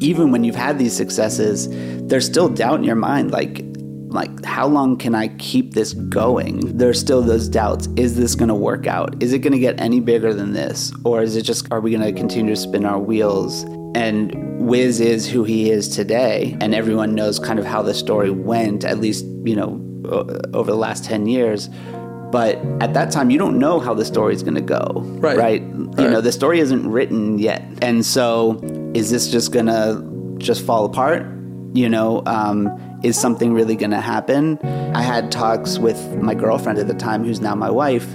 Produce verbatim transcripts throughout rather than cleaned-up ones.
even when you've had these successes, there's still doubt in your mind, like, like how long can I keep this going? There's still those doubts. Is this going to work out? Is it going to get any bigger than this? Or is it just, are we going to continue to spin our wheels? And Wiz is who he is today, and everyone knows kind of how the story went, at least, you know, over the last ten years. But at that time, you don't know how the story's going to go, right? right? You right. know, the story isn't written yet. And so is this just going to just fall apart? You know, um, is something really going to happen? I had talks with my girlfriend at the time, who's now my wife,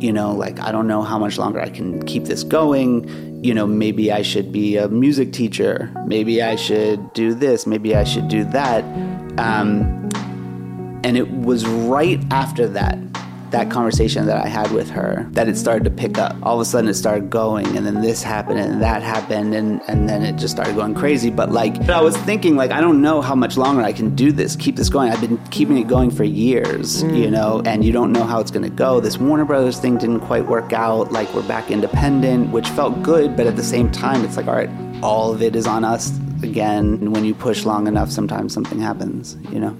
you know, like, I don't know how much longer I can keep this going. You know, maybe I should be a music teacher. Maybe I should do this. Maybe I should do that. Um, and it was right after that, that conversation that I had with her, that it started to pick up. All of a sudden it started going, and then this happened and that happened, and, and then it just started going crazy. But like, I was thinking, like, I don't know how much longer I can do this, keep this going. I've been keeping it going for years, mm. you know, and you don't know how it's going to go. This Warner Brothers thing didn't quite work out. Like, we're back independent, which felt good, but at the same time, it's like, all right, all of it is on us again. And when you push long enough, sometimes something happens, you know?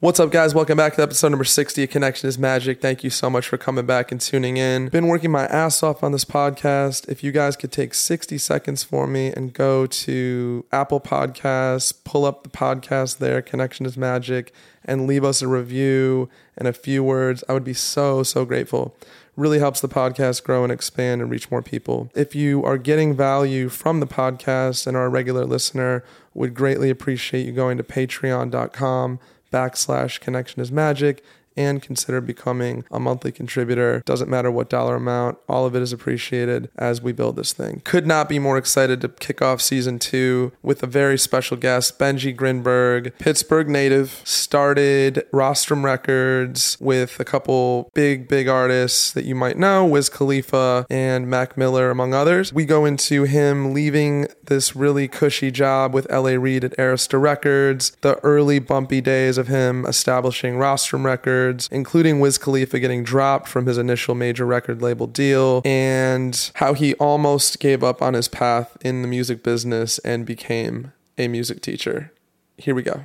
What's up, guys? Welcome back to episode number sixty of Connection is Magic. Thank you so much for coming back and tuning in. Been working my ass off on this podcast. If you guys could take sixty seconds for me and go to Apple Podcasts, pull up the podcast there, Connection is Magic, and leave us a review and a few words, I would be so, so grateful. Really helps the podcast grow and expand and reach more people. If you are getting value from the podcast and are a regular listener, would greatly appreciate you going to patreon dot com backslash Connection is Magic and consider becoming a monthly contributor. Doesn't matter what dollar amount, all of it is appreciated as we build this thing. Could not be more excited to kick off season two with a very special guest, Benji Grinberg, Pittsburgh native, started Rostrum Records with a couple big, big artists that you might know, Wiz Khalifa and Mac Miller, among others. We go into him leaving this really cushy job with L A. Reid at Arista Records, the early bumpy days of him establishing Rostrum Records, including Wiz Khalifa getting dropped from his initial major record label deal, and how he almost gave up on his path in the music business and became a music teacher. Here we go.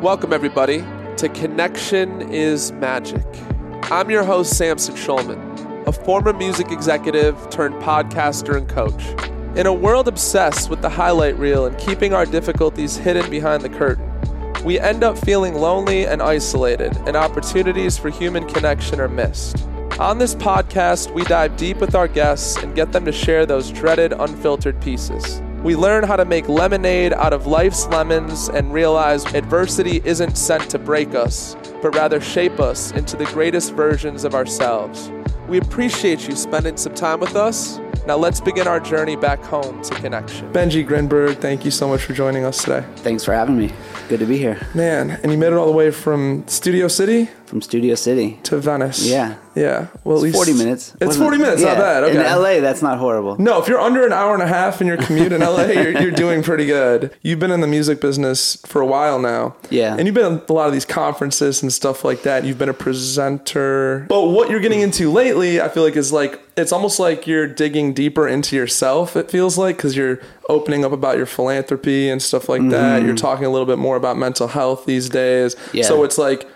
Welcome, everybody, to Connection is Magic. I'm your host, Samson Schulman, a former music executive turned podcaster and coach. In a world obsessed with the highlight reel and keeping our difficulties hidden behind the curtain, we end up feeling lonely and isolated, and opportunities for human connection are missed. On this podcast, we dive deep with our guests and get them to share those dreaded, unfiltered pieces. We learn how to make lemonade out of life's lemons and realize adversity isn't sent to break us, but rather shape us into the greatest versions of ourselves. We appreciate you spending some time with us. Now let's begin our journey back home to Connection. Benji Grinberg, thank you so much for joining us today. Thanks for having me. Good to be here. Man, and you made it all the way from Studio City? From Studio City. To Venice. Yeah. Yeah. Well, it's at least forty minutes. It's forty minutes, yeah. Not bad. Okay. In L A, that's not horrible. No, if you're under an hour and a half in your commute in L A, you're, you're doing pretty good. You've been in the music business for a while now. Yeah. And you've been at a lot of these conferences and stuff like that. You've been a presenter. But what you're getting into lately, I feel like, is like, it's almost like you're digging deeper into yourself, it feels like, because you're opening up about your philanthropy and stuff like mm-hmm. that. You're talking a little bit more about mental health these days. Yeah. So it's like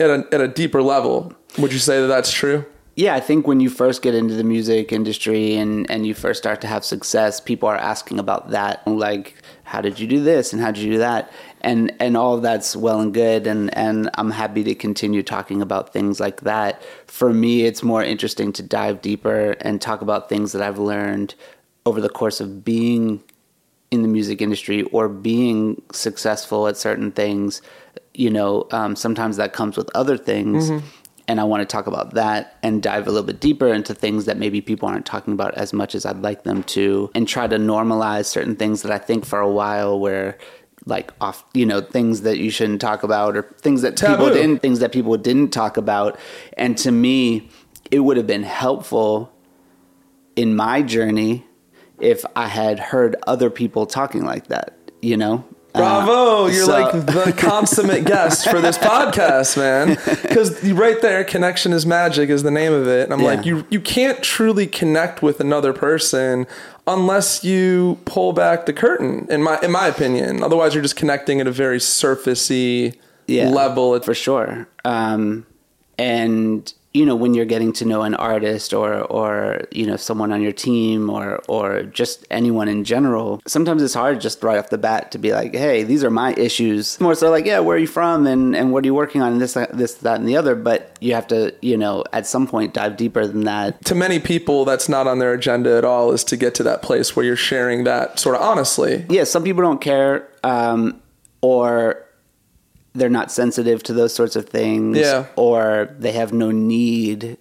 at a, at a deeper level. Would you say that that's true? Yeah, I think when you first get into the music industry and, and you first start to have success, people are asking about that. Like, how did you do this and how did you do that? And and all of that's well and good, and, and I'm happy to continue talking about things like that. For me, it's more interesting to dive deeper and talk about things that I've learned over the course of being in the music industry or being successful at certain things. You know, um, sometimes that comes with other things, mm-hmm. and I want to talk about that and dive a little bit deeper into things that maybe people aren't talking about as much as I'd like them to, and try to normalize certain things that I think for a while where... like off, you know, things that you shouldn't talk about, or things that Taboo. people didn't, things that people didn't talk about. And to me, it would have been helpful in my journey if I had heard other people talking like that, you know, Bravo! Uh, You're so. like the consummate guest for this podcast, man. Because right there, Connection is Magic is the name of it. And I'm yeah. like, you you can't truly connect with another person unless you pull back the curtain, in my in my opinion. Otherwise, you're just connecting at a very surfacey yeah, level. For sure. Um, and, you know, when you're getting to know an artist or, or you know, someone on your team or or just anyone in general, sometimes it's hard just right off the bat to be like, hey, these are my issues. More so like, yeah, where are you from and, and what are you working on and this, this, that, and the other. But you have to, you know, at some point dive deeper than that. To many people, that's not on their agenda at all, is to get to that place where you're sharing that sort of honestly. Yeah, some people don't care um, or... they're not sensitive to those sorts of things yeah. or they have no need,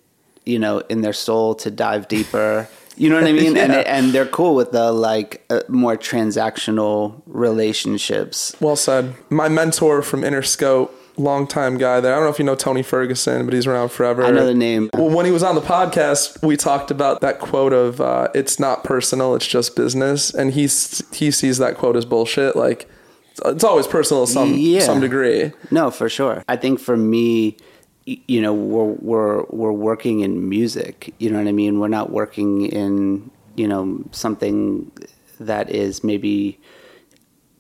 you know, in their soul to dive deeper. You know what I mean? yeah. And and they're cool with the like uh, more transactional relationships. Well said. My mentor from Interscope, longtime guy there. I don't know if you know Tony Ferguson, but he's around forever. I know the name. Well, when he was on the podcast, we talked about that quote of uh, it's not personal, it's just business. And he's, he sees that quote as bullshit. Like, it's always personal to some yeah. some degree. No, for sure. I think for me, you know, we're we're we're working in music. You know what I mean? We're not working in, you know, something that is maybe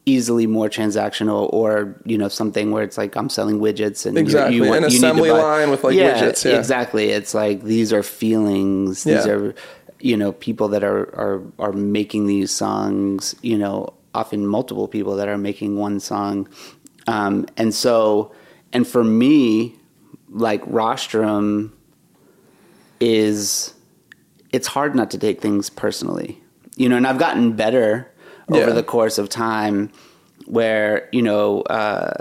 easily more transactional or, you know, something where it's like I'm selling widgets and exactly. you, you want, an assembly you need to buy. Line with like yeah, widgets. Yeah, exactly. It's like these are feelings. These yeah. are, you know, people that are, are are making these songs, you know, often multiple people that are making one song. Um, and so, and for me, like Rostrum is, it's hard not to take things personally, you know, and I've gotten better over yeah. the course of time where, you know, uh,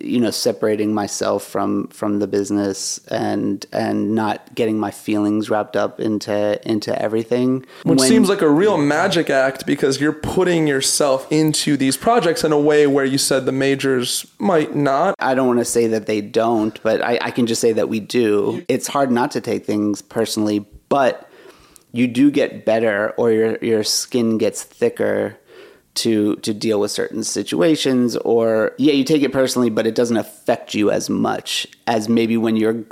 you know, separating myself from, from the business and, and not getting my feelings wrapped up into, into everything. Which when, seems like a real yeah. magic act because you're putting yourself into these projects in a way where you said the majors might not. I don't want to say that they don't, but I, I can just say that we do. It's hard not to take things personally, but you do get better or your, your skin gets thicker to to deal with certain situations or, yeah, you take it personally, but it doesn't affect you as much as maybe when you're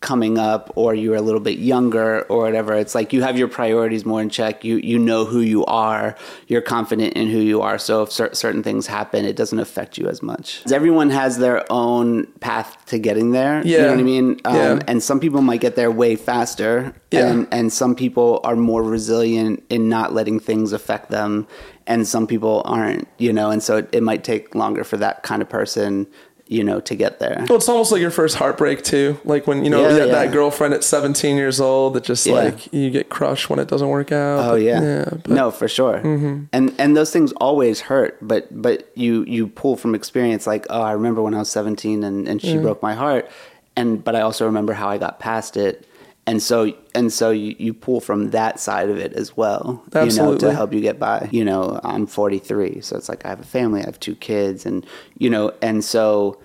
coming up or you're a little bit younger or whatever. It's like you have your priorities more in check. You you know who you are. You're confident in who you are. So if cer- certain things happen, it doesn't affect you as much. Everyone has their own path to getting there. Yeah. You know what I mean? Um, yeah. And some people might get there way faster. Yeah. And, and some people are more resilient in not letting things affect them. And some people aren't, you know, and so it, it might take longer for that kind of person, you know, to get there. Well, it's almost like your first heartbreak too. Like when, you know, yeah, you yeah. that girlfriend at seventeen years old that just yeah. like you get crushed when it doesn't work out. Oh but, yeah. yeah but, no, for sure. Mm-hmm. And, and those things always hurt, but, but you, you pull from experience like, oh, I remember when I was seventeen and, and she mm-hmm. broke my heart. And, but I also remember how I got past it. And so, and so you, you pull from that side of it as well, Absolutely. you know, to help you get by. You know, I'm forty-three, so it's like I have a family, I have two kids, and you know, and so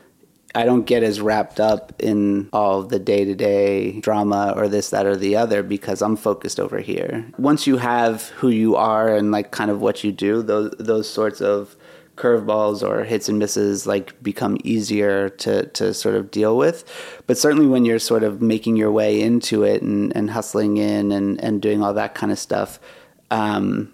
I don't get as wrapped up in all the day-to-day drama or this, that, or the other because I'm focused over here. Once you have who you are and like kind of what you do, those those sorts of curveballs or hits and misses like become easier to, to sort of deal with. But certainly when you're sort of making your way into it and, and hustling in and, and doing all that kind of stuff, um,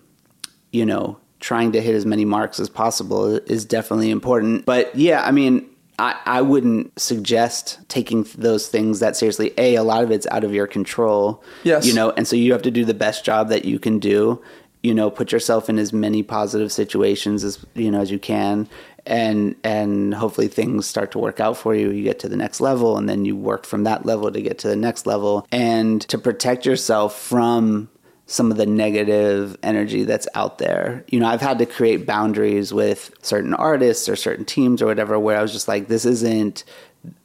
you know, trying to hit as many marks as possible is definitely important. But yeah, I mean, I, I wouldn't suggest taking those things that seriously. A, a lot of it's out of your control, yes. you know, and so you have to do the best job that you can do. You know, put yourself in as many positive situations as, you know, as you can and, and hopefully things start to work out for you. You get to the next level and then you work from that level to get to the next level and to protect yourself from some of the negative energy that's out there. You know, I've had to create boundaries with certain artists or certain teams or whatever, where I was just like, this isn't,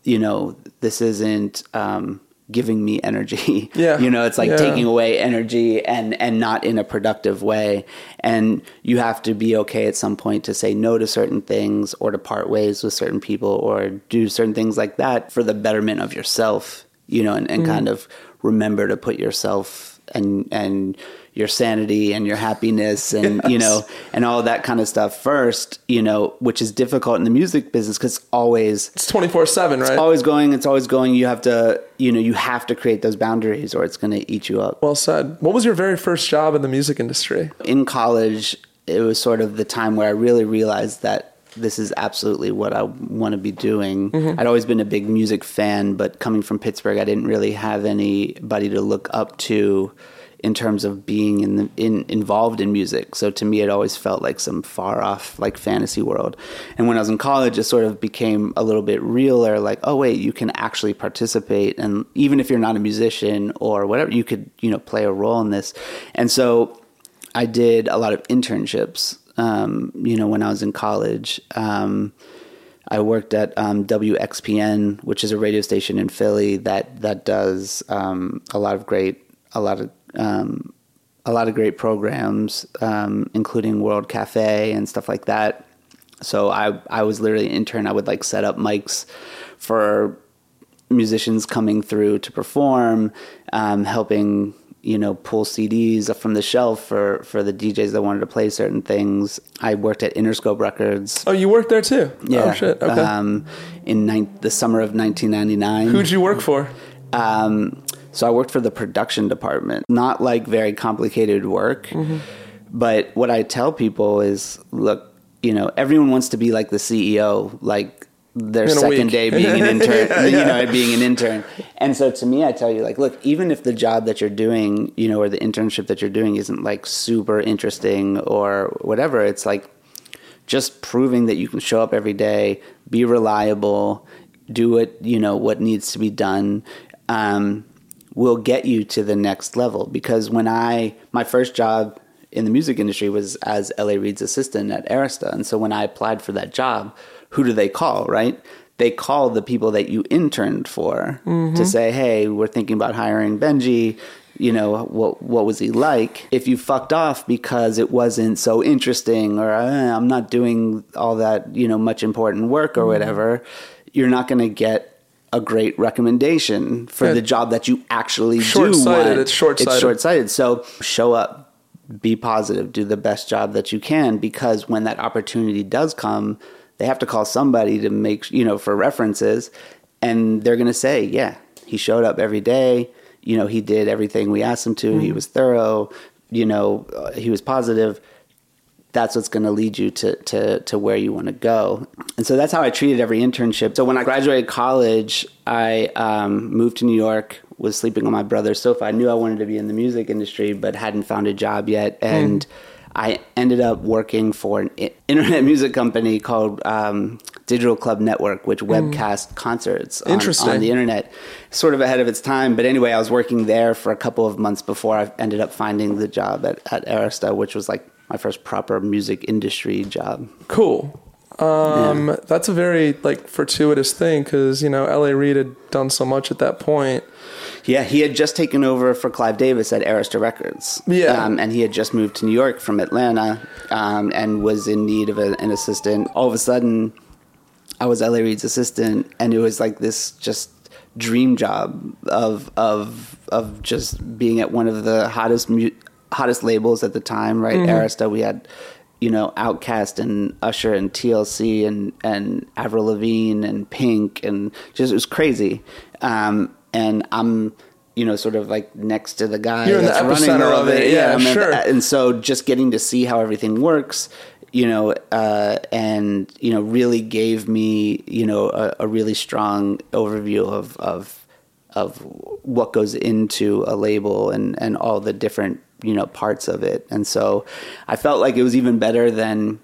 you know, this isn't, um, giving me energy. Yeah. You know, it's like yeah. taking away energy and, and not in a productive way. And you have to be okay at some point to say no to certain things or to part ways with certain people or do certain things like that for the betterment of yourself, you know, and, and mm. kind of remember to put yourself and, and your sanity and your happiness and, yes. you know, and all that kind of stuff first, you know, which is difficult in the music business because it's always... It's twenty-four seven, right? It's always going. It's always going. You have to, you know, you have to create those boundaries or it's going to eat you up. Well said. What was your very first job in the music industry? In college, it was sort of the time where I really realized that this is absolutely what I want to be doing. Mm-hmm. I'd always been a big music fan, but coming from Pittsburgh, I didn't really have anybody to look up to in terms of being in, the, in involved in music. So to me, it always felt like some far off, like fantasy world. And when I was in college, it sort of became a little bit realer, like, oh wait, you can actually participate. And even if you're not a musician or whatever, you could, you know, play a role in this. And so I did a lot of internships. Um, you know, when I was in college, um, I worked at um, W X P N, which is a radio station in Philly that that does um, a lot of great, a lot of um, a lot of great programs, um, including World Cafe and stuff like that. So I I was literally an intern. I would like set up mics for musicians coming through to perform, um, helping. you know, pull C Ds up from the shelf for, for the D Js that wanted to play certain things. I worked at Interscope Records. Oh, you worked there too? Yeah. Oh, shit. Okay. Um, in ni- the summer of nineteen ninety-nine. Who'd you work for? Um, so I worked for the production department. Not like very complicated work, mm-hmm. but what I tell people is, look, you know, everyone wants to be like the C E O, like their second day being an intern, yeah, you know, yeah. being an intern. And so to me, I tell you, like, look, even if the job that you're doing, you know, or the internship that you're doing isn't like super interesting or whatever, it's like just proving that you can show up every day, be reliable, do what, you know, what needs to be done, um, will get you to the next level. Because when I, my first job in the music industry was as L A. Reid's assistant at Arista. And so when I applied for that job, who do they call, right? They call the people that you interned for mm-hmm. to say, hey, we're thinking about hiring Benji. You know, what what was he like? If you fucked off because it wasn't so interesting or eh, I'm not doing all that, you know, much important work or mm-hmm. whatever, you're not going to get a great recommendation for yeah. the job that you actually short-sighted. do want. It's short-sighted. It's short-sighted. So show up. Be positive. Do the best job that you can, because when that opportunity does come, they have to call somebody to make, you know, for references, and they're going to say, yeah, he showed up every day. You know, he did everything we asked him to. Mm-hmm. He was thorough. You know, uh, he was positive. That's what's going to lead you to, to, to where you want to go. And so that's how I treated every internship. So when I graduated college, I um, moved to New York, was sleeping on my brother's sofa. I knew I wanted to be in the music industry, but hadn't found a job yet. And mm. I ended up working for an internet music company called um, Digital Club Network, which webcast mm. concerts on, on the internet, sort of ahead of its time. But anyway, I was working there for a couple of months before I ended up finding the job at, at Arista, which was like my first proper music industry job. Cool. Um, yeah. That's a very like fortuitous thing because, you know, L A. Reid had done so much at that point. Yeah, he had just taken over for Clive Davis at Arista Records. Yeah. Um, and he had just moved to New York from Atlanta um, and was in need of a, an assistant. All of a sudden, I was L A. Reid's assistant, and it was like this just dream job of of of just being at one of the hottest mu- hottest labels at the time, right? Mm-hmm. Arista, we had... you know, Outkast and Usher and T L C and, and Avril Lavigne and Pink and just, it was crazy. Um, and I'm, you know, sort of like next to the guy You're that's the running all of it. it. Yeah, yeah sure. The, and so just getting to see how everything works, you know, uh, and, you know, really gave me, you know, a, a really strong overview of, of, of what goes into a label and, and all the different, you know, parts of it. And so I felt like it was even better than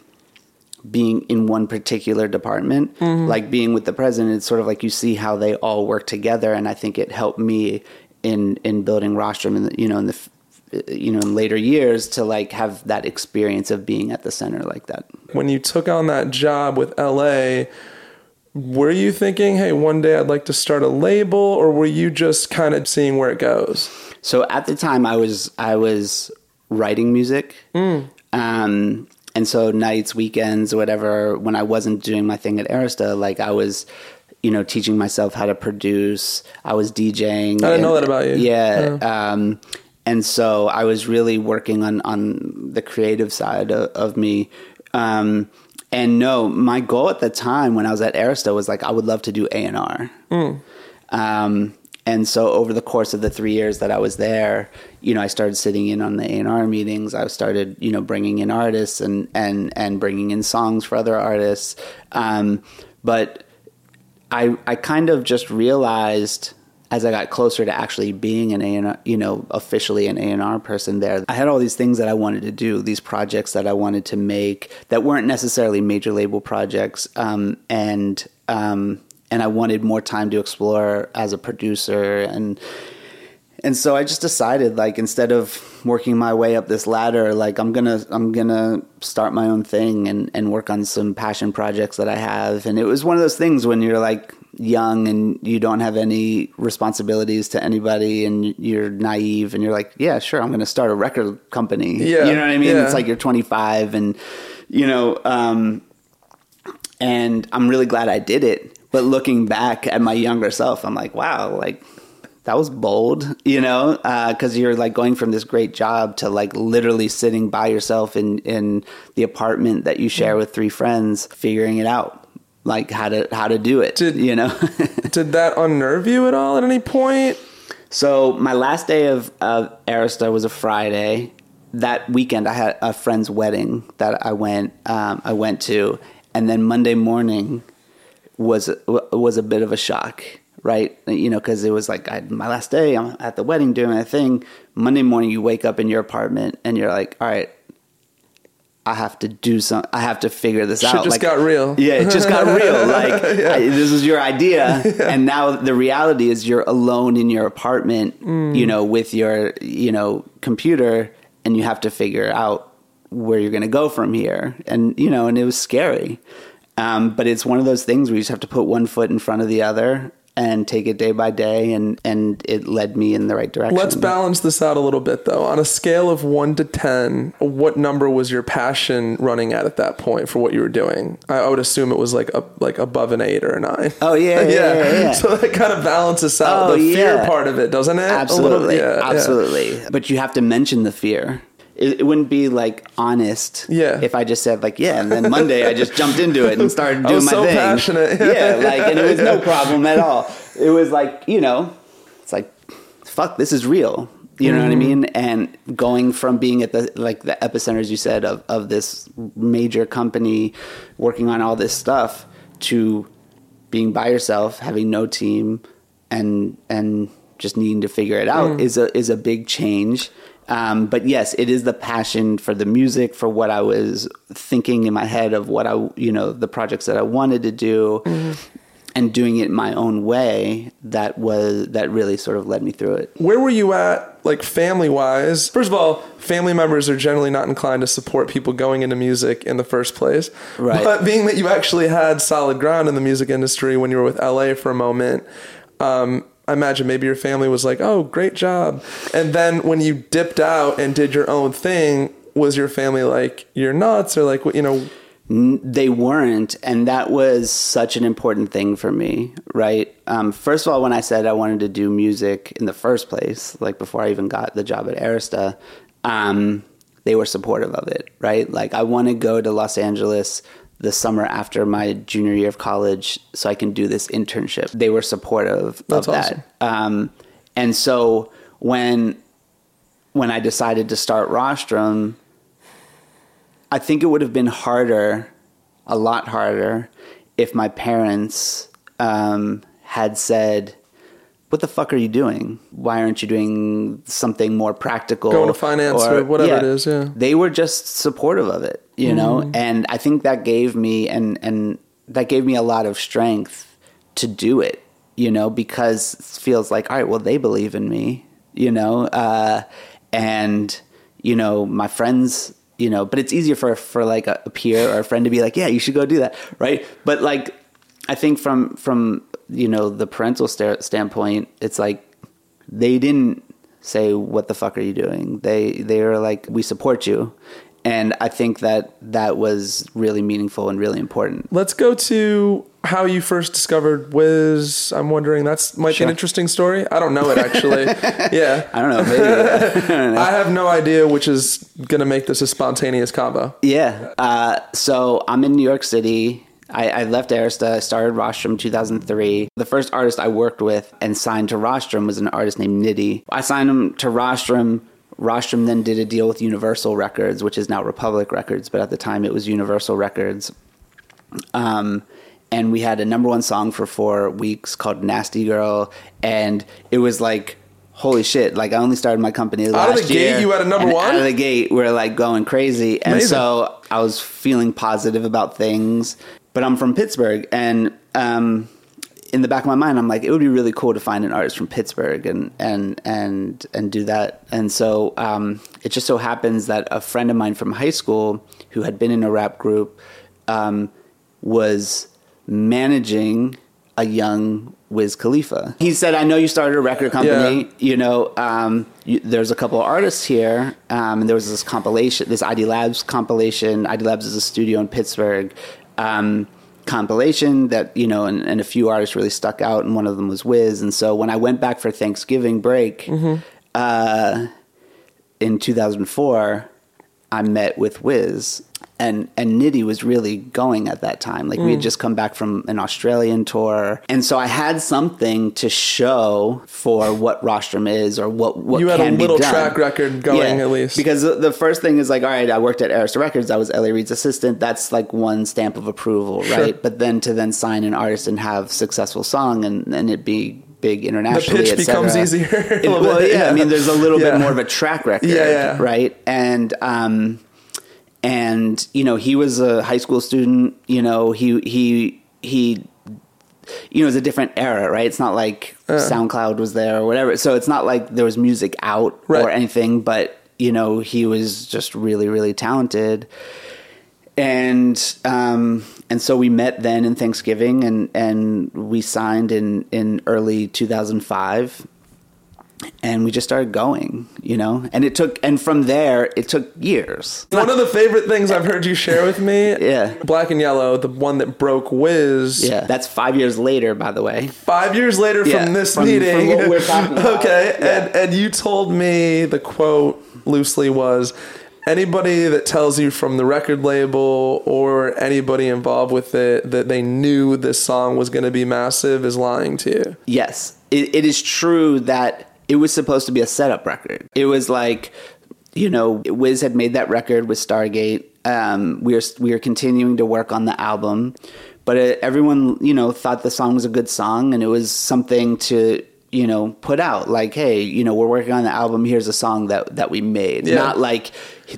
being in one particular department, mm-hmm. like being with the president. It's sort of like you see how they all work together. And I think it helped me in, in building Rostrum and, you know, in the, you know, in later years to like have that experience of being at the center like that. When you took on that job with L A, were you thinking, hey, one day I'd like to start a label, or were you just kind of seeing where it goes? So at the time I was, I was writing music. Mm. Um, and so nights, weekends, whatever, when I wasn't doing my thing at Arista, like I was, you know, teaching myself how to produce, I was DJing. I didn't and, know that about you. Yeah. yeah. Um, And so I was really working on, on the creative side of, of me. Um, and no, my goal at the time when I was at Arista was like, I would love to do A and R. Mm. Um, and so over the course of the three years that I was there, you know, I started sitting in on the A and R meetings. I started, you know, bringing in artists and, and, and bringing in songs for other artists. Um, but I, I kind of just realized as I got closer to actually being an A and R, you know, officially an A and R person there, I had all these things that I wanted to do, these projects that I wanted to make that weren't necessarily major label projects. Um, and, um, and I wanted more time to explore as a producer. And, and so I just decided, like, instead of working my way up this ladder, like I'm going to, I'm going to start my own thing and, and work on some passion projects that I have. And it was one of those things when you're like young and you don't have any responsibilities to anybody and you're naive and you're like, yeah, sure. I'm going to start a record company. Yeah. You know what I mean? Yeah. It's like, you're twenty-five and, you know, um, and I'm really glad I did it. But looking back at my younger self, I'm like, wow, like that was bold, you know, because uh, you're like going from this great job to like literally sitting by yourself in, in the apartment that you share with three friends, figuring it out, like how to how to do it, did, you know. Did that unnerve you at all at any point? So my last day of, of Arista was a Friday. That weekend, I had a friend's wedding that I went um, I went to, and then Monday morning was was a bit of a shock, right? You know, because it was like, I, my last day, I'm at the wedding doing my thing. Monday morning, you wake up in your apartment and you're like, all right, I have to do something. I have to figure this Shit out. It just like, got real. Yeah, it just got real. Like, yeah. I, this was your idea. Yeah. And now the reality is you're alone in your apartment, mm. you know, with your, you know, computer, and you have to figure out where you're going to go from here. And, you know, and it was scary. Um, but it's one of those things where you just have to put one foot in front of the other and take it day by day. And, and it led me in the right direction. Let's balance this out a little bit, though. On a scale of one to ten, what number was your passion running at at that point for what you were doing? I, I would assume it was like a, like above an eight or a nine. Oh, yeah. yeah, yeah, yeah, yeah. So that kind of balances out oh, the fear yeah. part of it, doesn't it? Absolutely. A little, yeah, absolutely. Yeah. But you have to mention the fear. It wouldn't be like honest yeah. if I just said like, yeah, and then Monday I just jumped into it and started doing I was my so thing. Passionate. Yeah, like, and it was yeah. no problem at all. It was like, you know, it's like, fuck, this is real. You know mm. what I mean? And going from being at the, like the epicenter, as you said, of, of this major company working on all this stuff to being by yourself, having no team and, and just needing to figure it out mm. is a, is a big change. Um, but yes, it is the passion for the music, for what I was thinking in my head of what I, you know, the projects that I wanted to do mm-hmm. and doing it my own way. That was, that really sort of led me through it. Where were you at, like family wise? First of all, family members are generally not inclined to support people going into music in the first place. Right. But being that you actually had solid ground in the music industry when you were with L A for a moment, um, I imagine maybe your family was like, oh, great job. And then when you dipped out and did your own thing, was your family like, you're nuts? Or like, you know? They weren't. And that was such an important thing for me, right? Um, first of all, when I said I wanted to do music in the first place, like before I even got the job at Arista, um, they were supportive of it, right? Like, I want to go to Los Angeles the summer after my junior year of college so I can do this internship. They were supportive That's of that. Awesome. Um, and so when, when I decided to start Rostrum, I think it would have been harder, a lot harder, if my parents um, had said, what the fuck are you doing? Why aren't you doing something more practical? Going to finance or, or whatever yeah, it is, yeah. They were just supportive of it, you mm-hmm. know? And I think that gave me, and, and that gave me a lot of strength to do it, you know, because it feels like, all right, well, they believe in me, you know? Uh, and, you know, my friends, you know, but it's easier for, for like a, a peer or a friend to be like, yeah, you should go do that, right? But like, I think from, from, you know, the parental st- standpoint, it's like, they didn't say, what the fuck are you doing? They, they were like, we support you. And I think that that was really meaningful and really important. Let's go to how you first discovered Wiz? I'm wondering. That's might sure. be an interesting story. I don't know it, actually. yeah. I don't know. Maybe, uh, I don't know. I have no idea, which is going to make this a spontaneous combo. Yeah. Uh, so I'm in New York City. I, I left Arista. I started Rostrum in two thousand three. The first artist I worked with and signed to Rostrum was an artist named Nitty. I signed him to Rostrum. Rostrum then did a deal with Universal Records, which is now Republic Records, but at the time it was Universal Records. Um, and we had a number one song for four weeks called Nasty Girl, and it was like, holy shit, like I only started my company last year. Out of the year, gate, you had a number one? Out of the gate, we're like going crazy. And Amazing. So I was feeling positive about things, but I'm from Pittsburgh, and um, in the back of my mind, I'm like, it would be really cool to find an artist from Pittsburgh and and and and do that. And so um, it just so happens that a friend of mine from high school who had been in a rap group um, was managing a young Wiz Khalifa. He said, I know you started a record company, yeah. you know, um, you, there's a couple of artists here. Um, and there was this compilation, this I D Labs compilation. I D Labs is a studio in Pittsburgh, um, compilation that, you know, and, and a few artists really stuck out. And one of them was Wiz. And so when I went back for Thanksgiving break, mm-hmm. uh, in two thousand four, I met with Wiz. And and Nitty was really going at that time. Like, mm. we had just come back from an Australian tour. And so I had something to show for what Rostrum is or what, what you had can be done. You had a little track record going, yeah, at least. Because the first thing is like, all right, I worked at Arista Records. I was L A. Reid's assistant. That's like one stamp of approval, sure. right? But then to then sign an artist and have successful song and, and it be big internationally, the pitch becomes easier. it, well, yeah, yeah. I mean, there's a little yeah. bit more of a track record, yeah, yeah. right? And... um And, you know, he was a high school student, you know, he, he, he, you know, it's a different era, right? It's not like uh. SoundCloud was there or whatever. So it's not like there was music out right. or anything, but, you know, he was just really, really talented. And, um, and so we met then in Thanksgiving and, and we signed in, in early two thousand five. And we just started going, you know, and it took, and from there, it took years. One of the favorite things I've heard you share with me, yeah, Black and Yellow, the one that broke Wiz. Yeah, that's five years later, by the way. Five years later yeah. from this from, meeting. From what we're talking about. Okay, yeah. and, and you told me, the quote loosely was, anybody that tells you from the record label or anybody involved with it that they knew this song was going to be massive is lying to you. Yes, it, it is true that... It was supposed to be a setup record. It was like, you know, Wiz had made that record with Stargate. Um, we were we were continuing to work on the album, but it, everyone, you know, thought the song was a good song and it was something to, you know, put out. Like, hey, you know, we're working on the album. Here's a song that, that we made. Yeah. Not like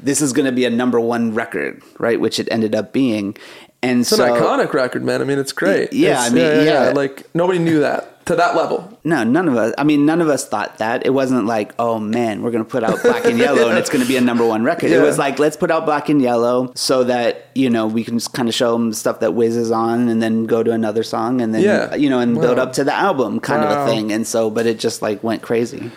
this is going to be a number one record, right? Which it ended up being. And it's so, an iconic record, man. I mean, it's great. Yeah, it's, I mean, yeah, yeah, yeah. Like nobody knew that. To that level. No, none of us. I mean, none of us thought that. It wasn't like, oh man, we're going to put out Black and Yellow yeah. and it's going to be a number one record. Yeah. It was like, let's put out Black and Yellow so that, you know, we can just kind of show them stuff that Wiz is on and then go to another song and then, yeah. you know, and wow. build up to the album kind wow. of a thing. And so, but it just like went crazy.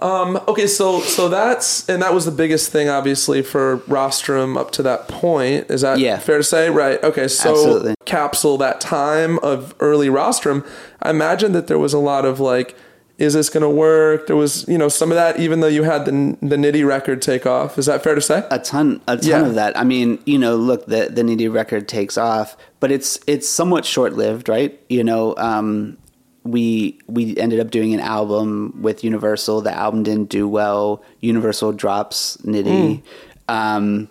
Um, okay, so so that's, and that was the biggest thing, obviously, for Rostrum up to that point. Is that yeah. fair to say? Right. Okay, so Absolutely. Capsule that time of early Rostrum. I imagine that there was a lot of like, is this going to work? There was, you know, some of that, even though you had the the Nitty record take off. Is that fair to say? A ton, a ton yeah. of that. I mean, you know, look, the, the Nitty record takes off, but it's it's somewhat short-lived, right? You know, um... We we ended up doing an album with Universal. The album didn't do well. Universal drops Nitty, mm. um,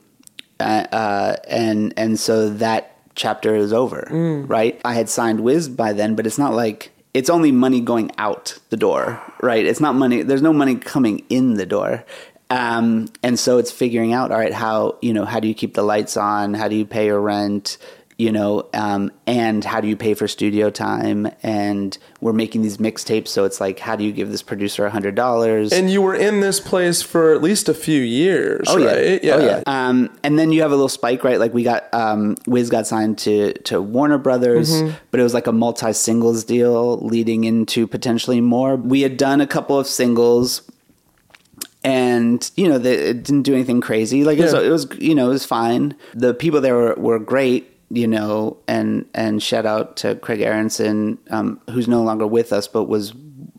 uh, uh, and and so that chapter is over, mm. right? I had signed Wiz by then, but it's not like it's only money going out the door, right? It's not money. There's no money coming in the door, um, and so it's figuring out, all right, how you know how do you keep the lights on? How do you pay your rent? You know, um, and how do you pay for studio time? And we're making these mixtapes, so it's like, how do you give this producer a hundred dollars? And you were in this place for at least a few years, oh, right? Yeah, yeah. Oh, yeah. Um, and then you have a little spike, right? Like we got um, Wiz got signed to to Warner Brothers, mm-hmm. but it was like a multi singles deal leading into potentially more. We had done a couple of singles. And, you know, they, it didn't do anything crazy. Like yeah. it, was, it was, you know, it was fine. The people there were, were great. you know, and and shout out to Craig Aronson, um, who's no longer with us, but was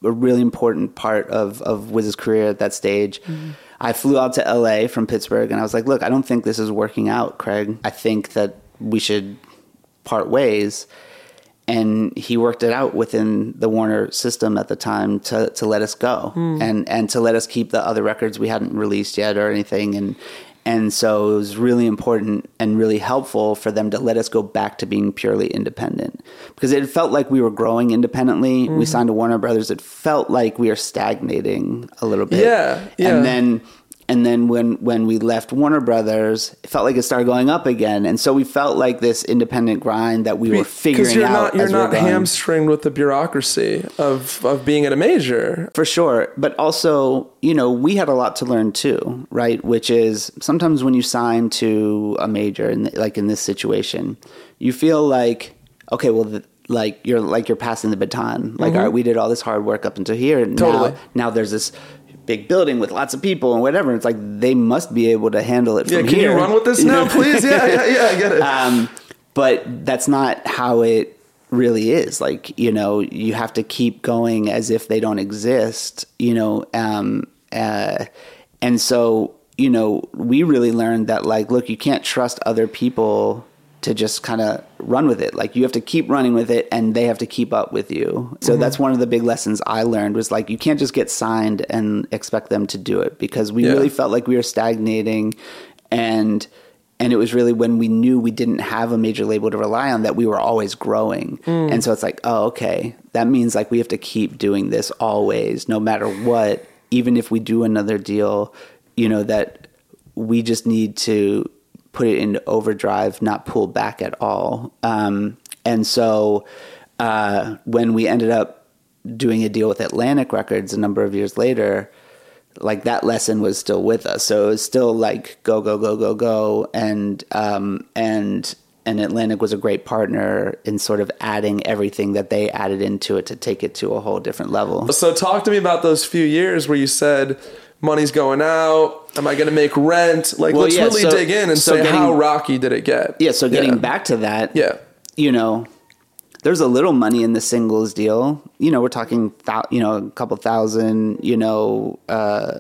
a really important part of, of Wiz's career at that stage. Mm-hmm. I flew out to L A from Pittsburgh, and I was like, look, I don't think this is working out, Craig. I think that we should part ways. And he worked it out within the Warner system at the time to, to let us go mm. and, and to let us keep the other records we hadn't released yet or anything. And and so it was really important and really helpful for them to let us go back to being purely independent, because it felt like we were growing independently. Mm-hmm. We signed to Warner Brothers. It felt like we are stagnating a little bit. Yeah, yeah. And then... And then when, when we left Warner Brothers, it felt like it started going up again. And so we felt like this independent grind that we were figuring you're out. Not, you're as not we're hamstringed with the bureaucracy of, of being at a major. For sure. But also, you know, we had a lot to learn too, right? Which is sometimes when you sign to a major, in the, like in this situation, you feel like, okay, well, the, like you're like you're passing the baton. Like, mm-hmm. all right, we did all this hard work up until here. And totally. Now, now there's this... big building with lots of people and whatever. It's like, they must be able to handle it from yeah, can here. You run with this now, please? Yeah, yeah, yeah, I get it. Um, but that's not how it really is. Like, you know, you have to keep going as if they don't exist, you know. Um, uh, and so, you know, we really learned that, like, look, you can't trust other people to just kind of run with it. Like, you have to keep running with it and they have to keep up with you. So mm-hmm. that's one of the big lessons I learned was, like, you can't just get signed and expect them to do it, because we yeah. really felt like we were stagnating. And, and it was really when we knew we didn't have a major label to rely on that we were always growing. Mm. And so it's like, oh, okay, that means, like, we have to keep doing this always, no matter what, even if we do another deal, you know, that we just need to put it into overdrive, not pull back at all. Um, and so uh, when we ended up doing a deal with Atlantic Records a number of years later, like, that lesson was still with us. So it was still like, go, go, go, go, go. And, um, and, and Atlantic was a great partner in sort of adding everything that they added into it to take it to a whole different level. So talk to me about those few years where you said, money's going out, am I going to make rent? Like, well, let's yeah, really so, dig in and so say, getting, how rocky did it get? Yeah, so getting yeah. back to that, yeah, you know, there's a little money in the singles deal. You know, we're talking, th- you know, a couple thousand, you know, uh,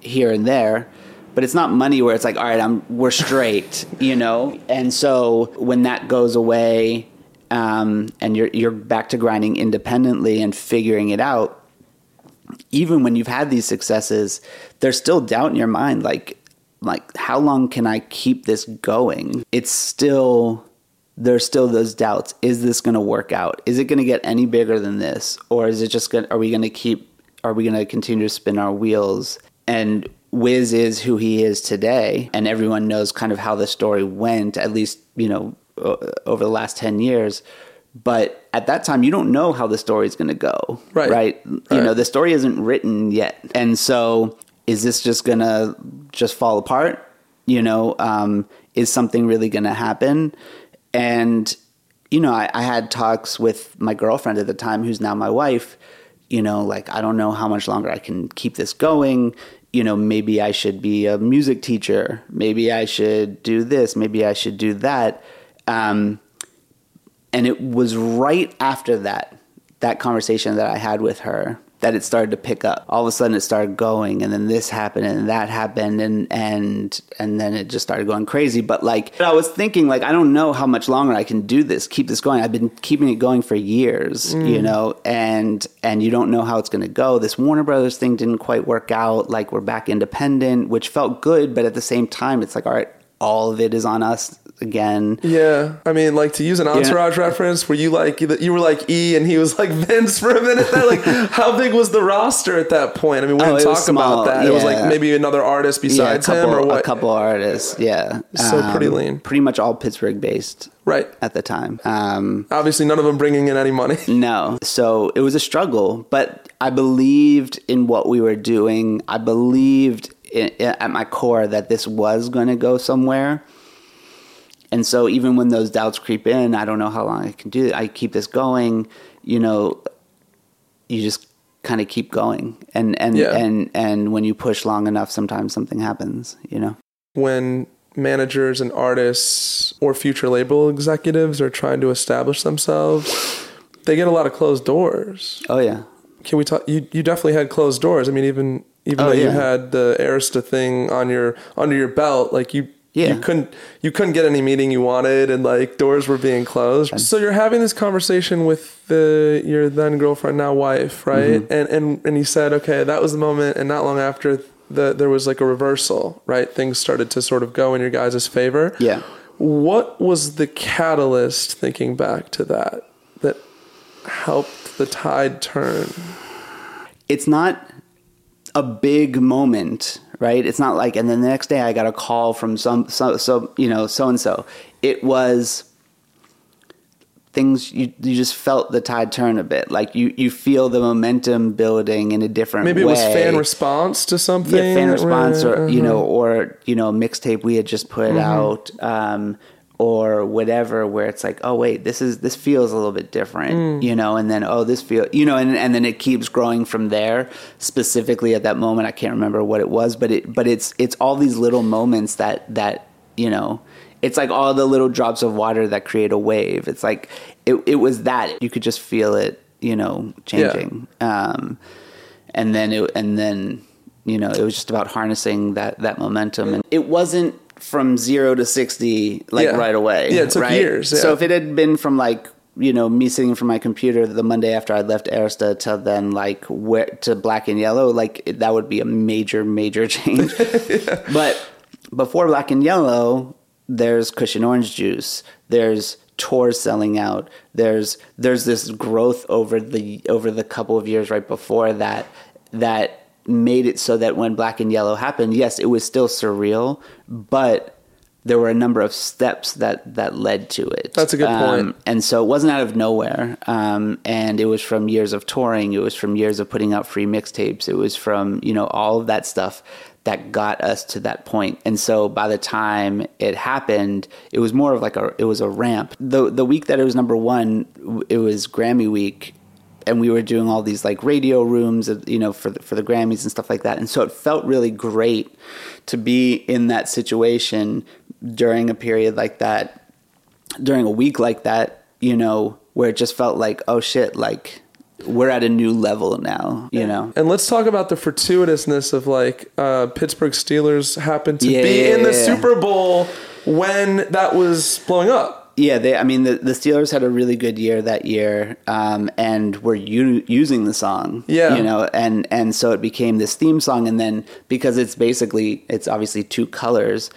here and there. But it's not money where it's like, all right, I'm, we're straight, you know? And so when that goes away um, and you're you're back to grinding independently and figuring it out, even when you've had these successes, there's still doubt in your mind. Like, like how long can I keep this going? It's still, there's still those doubts. Is this going to work out? Is it going to get any bigger than this? Or is it just going to, are we going to keep, are we going to continue to spin our wheels? And Wiz is who he is today. And everyone knows kind of how the story went, at least, you know, over the last ten years. But at that time, you don't know how the story is going to go, right. right? You right. know, the story isn't written yet. And so is this just going to just fall apart? You know, um, is something really going to happen? And, you know, I, I had talks with my girlfriend at the time, who's now my wife, you know, like, I don't know how much longer I can keep this going. You know, maybe I should be a music teacher. Maybe I should do this. Maybe I should do that. Um And it was right after that, that conversation that I had with her, that it started to pick up. All of a sudden it started going, and then this happened and that happened, and and and then it just started going crazy. But like, I was thinking, like, I don't know how much longer I can do this, keep this going. I've been keeping it going for years, mm. you know, and and you don't know how it's going to go. This Warner Brothers thing didn't quite work out. Like, we're back independent, which felt good. But at the same time, it's like, all right, all of it is on us again. Yeah. I mean, like, to use an Entourage yeah. reference, were you like, you were like E and he was like Vince for a minute there? Like, how big was the roster at that point? I mean, we didn't oh, talk about that. Yeah. It was like maybe another artist besides yeah, couple, him or what? A couple artists. Yeah. So um, pretty lean. Pretty much all Pittsburgh based. Right. At the time. Um, Obviously, none of them bringing in any money. No. So it was a struggle, but I believed in what we were doing. I believed in, in, at my core that this was going to go somewhere. And so even when those doubts creep in, I don't know how long I can do it. I keep this going, you know, you just kind of keep going. And and, yeah. and and when you push long enough, sometimes something happens, you know. When managers and artists or future label executives are trying to establish themselves, they get a lot of closed doors. Oh, yeah. Can we talk? You, you definitely had closed doors. I mean, even even oh, though yeah. you had the Arista thing on your under your belt, like you yeah. you couldn't you couldn't get any meeting you wanted, and like doors were being closed. So you're having this conversation with the your then girlfriend, now wife, right? Mm-hmm. And and and he said, okay, that was the moment, and not long after the there was like a reversal, right? Things started to sort of go in your guys' favor. Yeah. What was the catalyst? Thinking back to that, that helped the tide turn? It's not a big moment, right? It's not like, and then the next day I got a call from some, so, so you know, so-and-so. It was things, you you just felt the tide turn a bit. Like you, you feel the momentum building in a different Maybe way. Maybe it was fan response to something. Yeah, fan response or, mm-hmm. you know, or, you know, mixtape we had just put mm-hmm. out, um, or whatever, where it's like, oh wait, this is this feels a little bit different, mm. you know, and then oh this feel, you know, and and then it keeps growing from there. Specifically at that moment, I can't remember what it was, but it but it's it's all these little moments that that you know, it's like all the little drops of water that create a wave. It's like it it was that you could just feel it, you know, changing, yeah. um, and then it and then you know it was just about harnessing that that momentum, mm. and it wasn't from zero to sixty, like yeah. right away. Yeah, it took right? years. Yeah. So if it had been from like, you know, me sitting from my computer the Monday after I left Arista till then like where, to Black and Yellow, like that would be a major, major change. yeah. But before Black and Yellow, there's Cushion Orange Juice. There's tours selling out. There's there's this growth over the over the couple of years right before that that made it so that when Black and Yellow happened, yes, it was still surreal, but there were a number of steps that, that led to it. That's a good um, point. And so it wasn't out of nowhere. Um, and it was from years of touring. It was from years of putting out free mixtapes. It was from, you know, all of that stuff that got us to that point. And so by the time it happened, it was more of like a, it was a ramp. The, the week that it was number one, it was Grammy week. And we were doing all these like radio rooms, you know, for the, for the Grammys and stuff like that. And so it felt really great to be in that situation during a period like that, during a week like that, you know, where it just felt like, oh shit, like we're at a new level now, you know? And let's talk about the fortuitousness of like uh, Pittsburgh Steelers happened to yeah, be yeah, in yeah, the yeah. Super Bowl when that was blowing up. Yeah, they. I mean, the, the Steelers had a really good year that year, um, and were u- using the song. Yeah, you know, and, and so it became this theme song, and then because it's basically it's obviously two colors.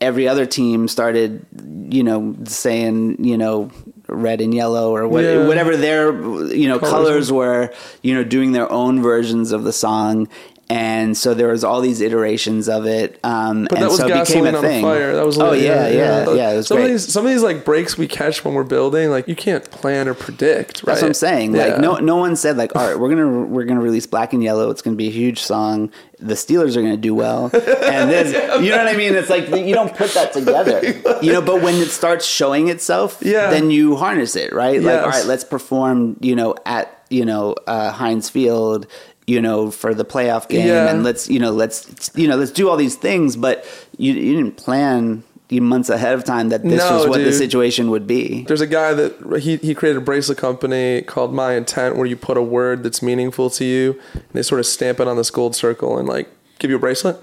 Every other team started, you know, saying, you know, red and yellow or what, yeah. whatever their you know colors. colors were, you know, doing their own versions of the song. And so there was all these iterations of it, um, but that and was so it became a thing. Fire. That was oh yeah, yeah, yeah. yeah. yeah it was some great. of these, some of these like breaks we catch when we're building, like you can't plan or predict. Right? That's what I'm saying. Yeah. Like no, no one said like, all right, we're gonna we're gonna release Black and Yellow. It's gonna be a huge song. The Steelers are gonna do well, and this, you know what I mean. It's like you don't put that together, you know. But when it starts showing itself, yeah. then you harness it, right? Yes. Like all right, let's perform, you know, at you know uh, Heinz Field. You know, for the playoff game, yeah. and let's you know, let's you know, let's do all these things. But you, you didn't plan months ahead of time that this no, was what dude. the situation would be. There's a guy that he he created a bracelet company called My Intent, where you put a word that's meaningful to you, and they sort of stamp it on this gold circle and like give you a bracelet.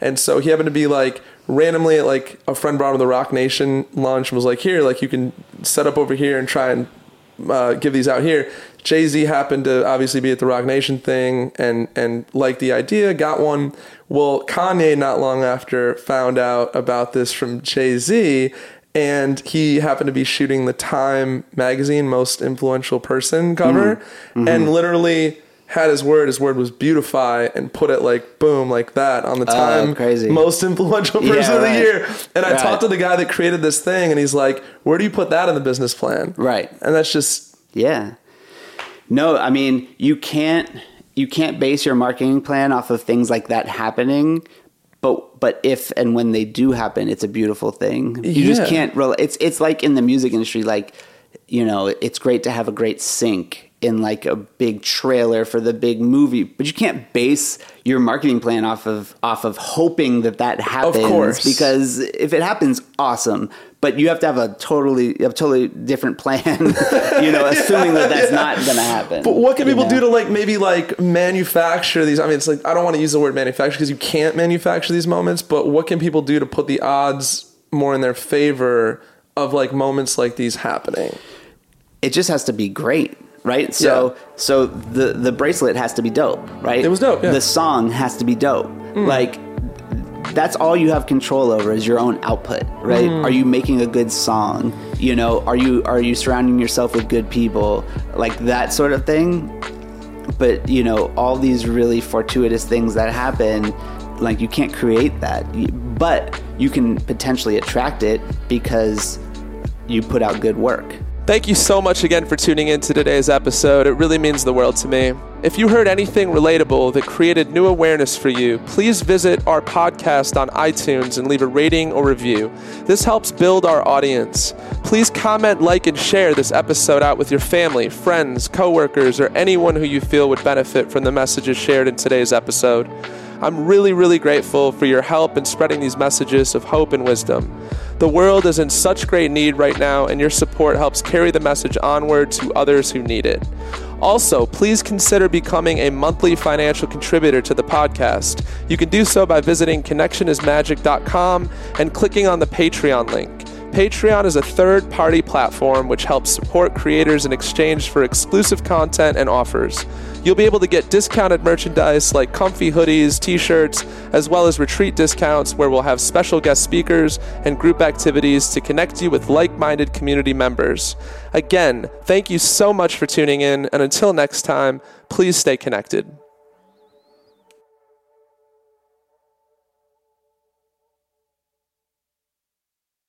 And so he happened to be like randomly at like a friend brought him the Rock Nation launch and was like, here, like you can set up over here and try and uh, give these out here. Jay-Z happened to obviously be at the Rock Nation thing and, and liked the idea, got one. Well, Kanye not long after found out about this from Jay-Z, and he happened to be shooting the Time magazine most influential person cover mm-hmm. and literally had his word, his word was beautify, and put it like boom, like that on the Time uh, crazy. most influential person yeah, of right. the year. And right. I talked to the guy that created this thing and he's like, where do you put that in the business plan? Right. And that's just... yeah. No, I mean, you can't you can't base your marketing plan off of things like that happening, but but if and when they do happen, it's a beautiful thing. You yeah. just can't rel- it's it's like in the music industry, like, you know, it's great to have a great sync in like a big trailer for the big movie, but you can't base your marketing plan off of off of hoping that that happens. Of course, because if it happens, awesome. But you have to have a totally a totally different plan, you know, assuming that that's yeah. not going to happen. But what can people know? do to like maybe like manufacture these? I mean, it's like I don't want to use the word manufacture because you can't manufacture these moments. But what can people do to put the odds more in their favor of like moments like these happening? It just has to be great. Right, so yeah. so the the bracelet has to be dope, right? It was dope. Yeah. The song has to be dope. Mm. Like that's all you have control over is your own output, right? Mm. Are you making a good song? You know, are you are you surrounding yourself with good people, like that sort of thing? But you know, all these really fortuitous things that happen, like you can't create that, but you can potentially attract it because you put out good work. Thank you so much again for tuning in to today's episode. It really means the world to me. If you heard anything relatable that created new awareness for you, please visit our podcast on iTunes and leave a rating or review. This helps build our audience. Please comment, like, and share this episode out with your family, friends, coworkers, or anyone who you feel would benefit from the messages shared in today's episode. I'm really, really grateful for your help in spreading these messages of hope and wisdom. The world is in such great need right now, and your support helps carry the message onward to others who need it. Also, please consider becoming a monthly financial contributor to the podcast. You can do so by visiting connection is magic dot com and clicking on the Patreon link. Patreon is a third-party platform which helps support creators in exchange for exclusive content and offers. You'll be able to get discounted merchandise like comfy hoodies, t-shirts, as well as retreat discounts where we'll have special guest speakers and group activities to connect you with like-minded community members. Again, thank you so much for tuning in, and until next time, please stay connected.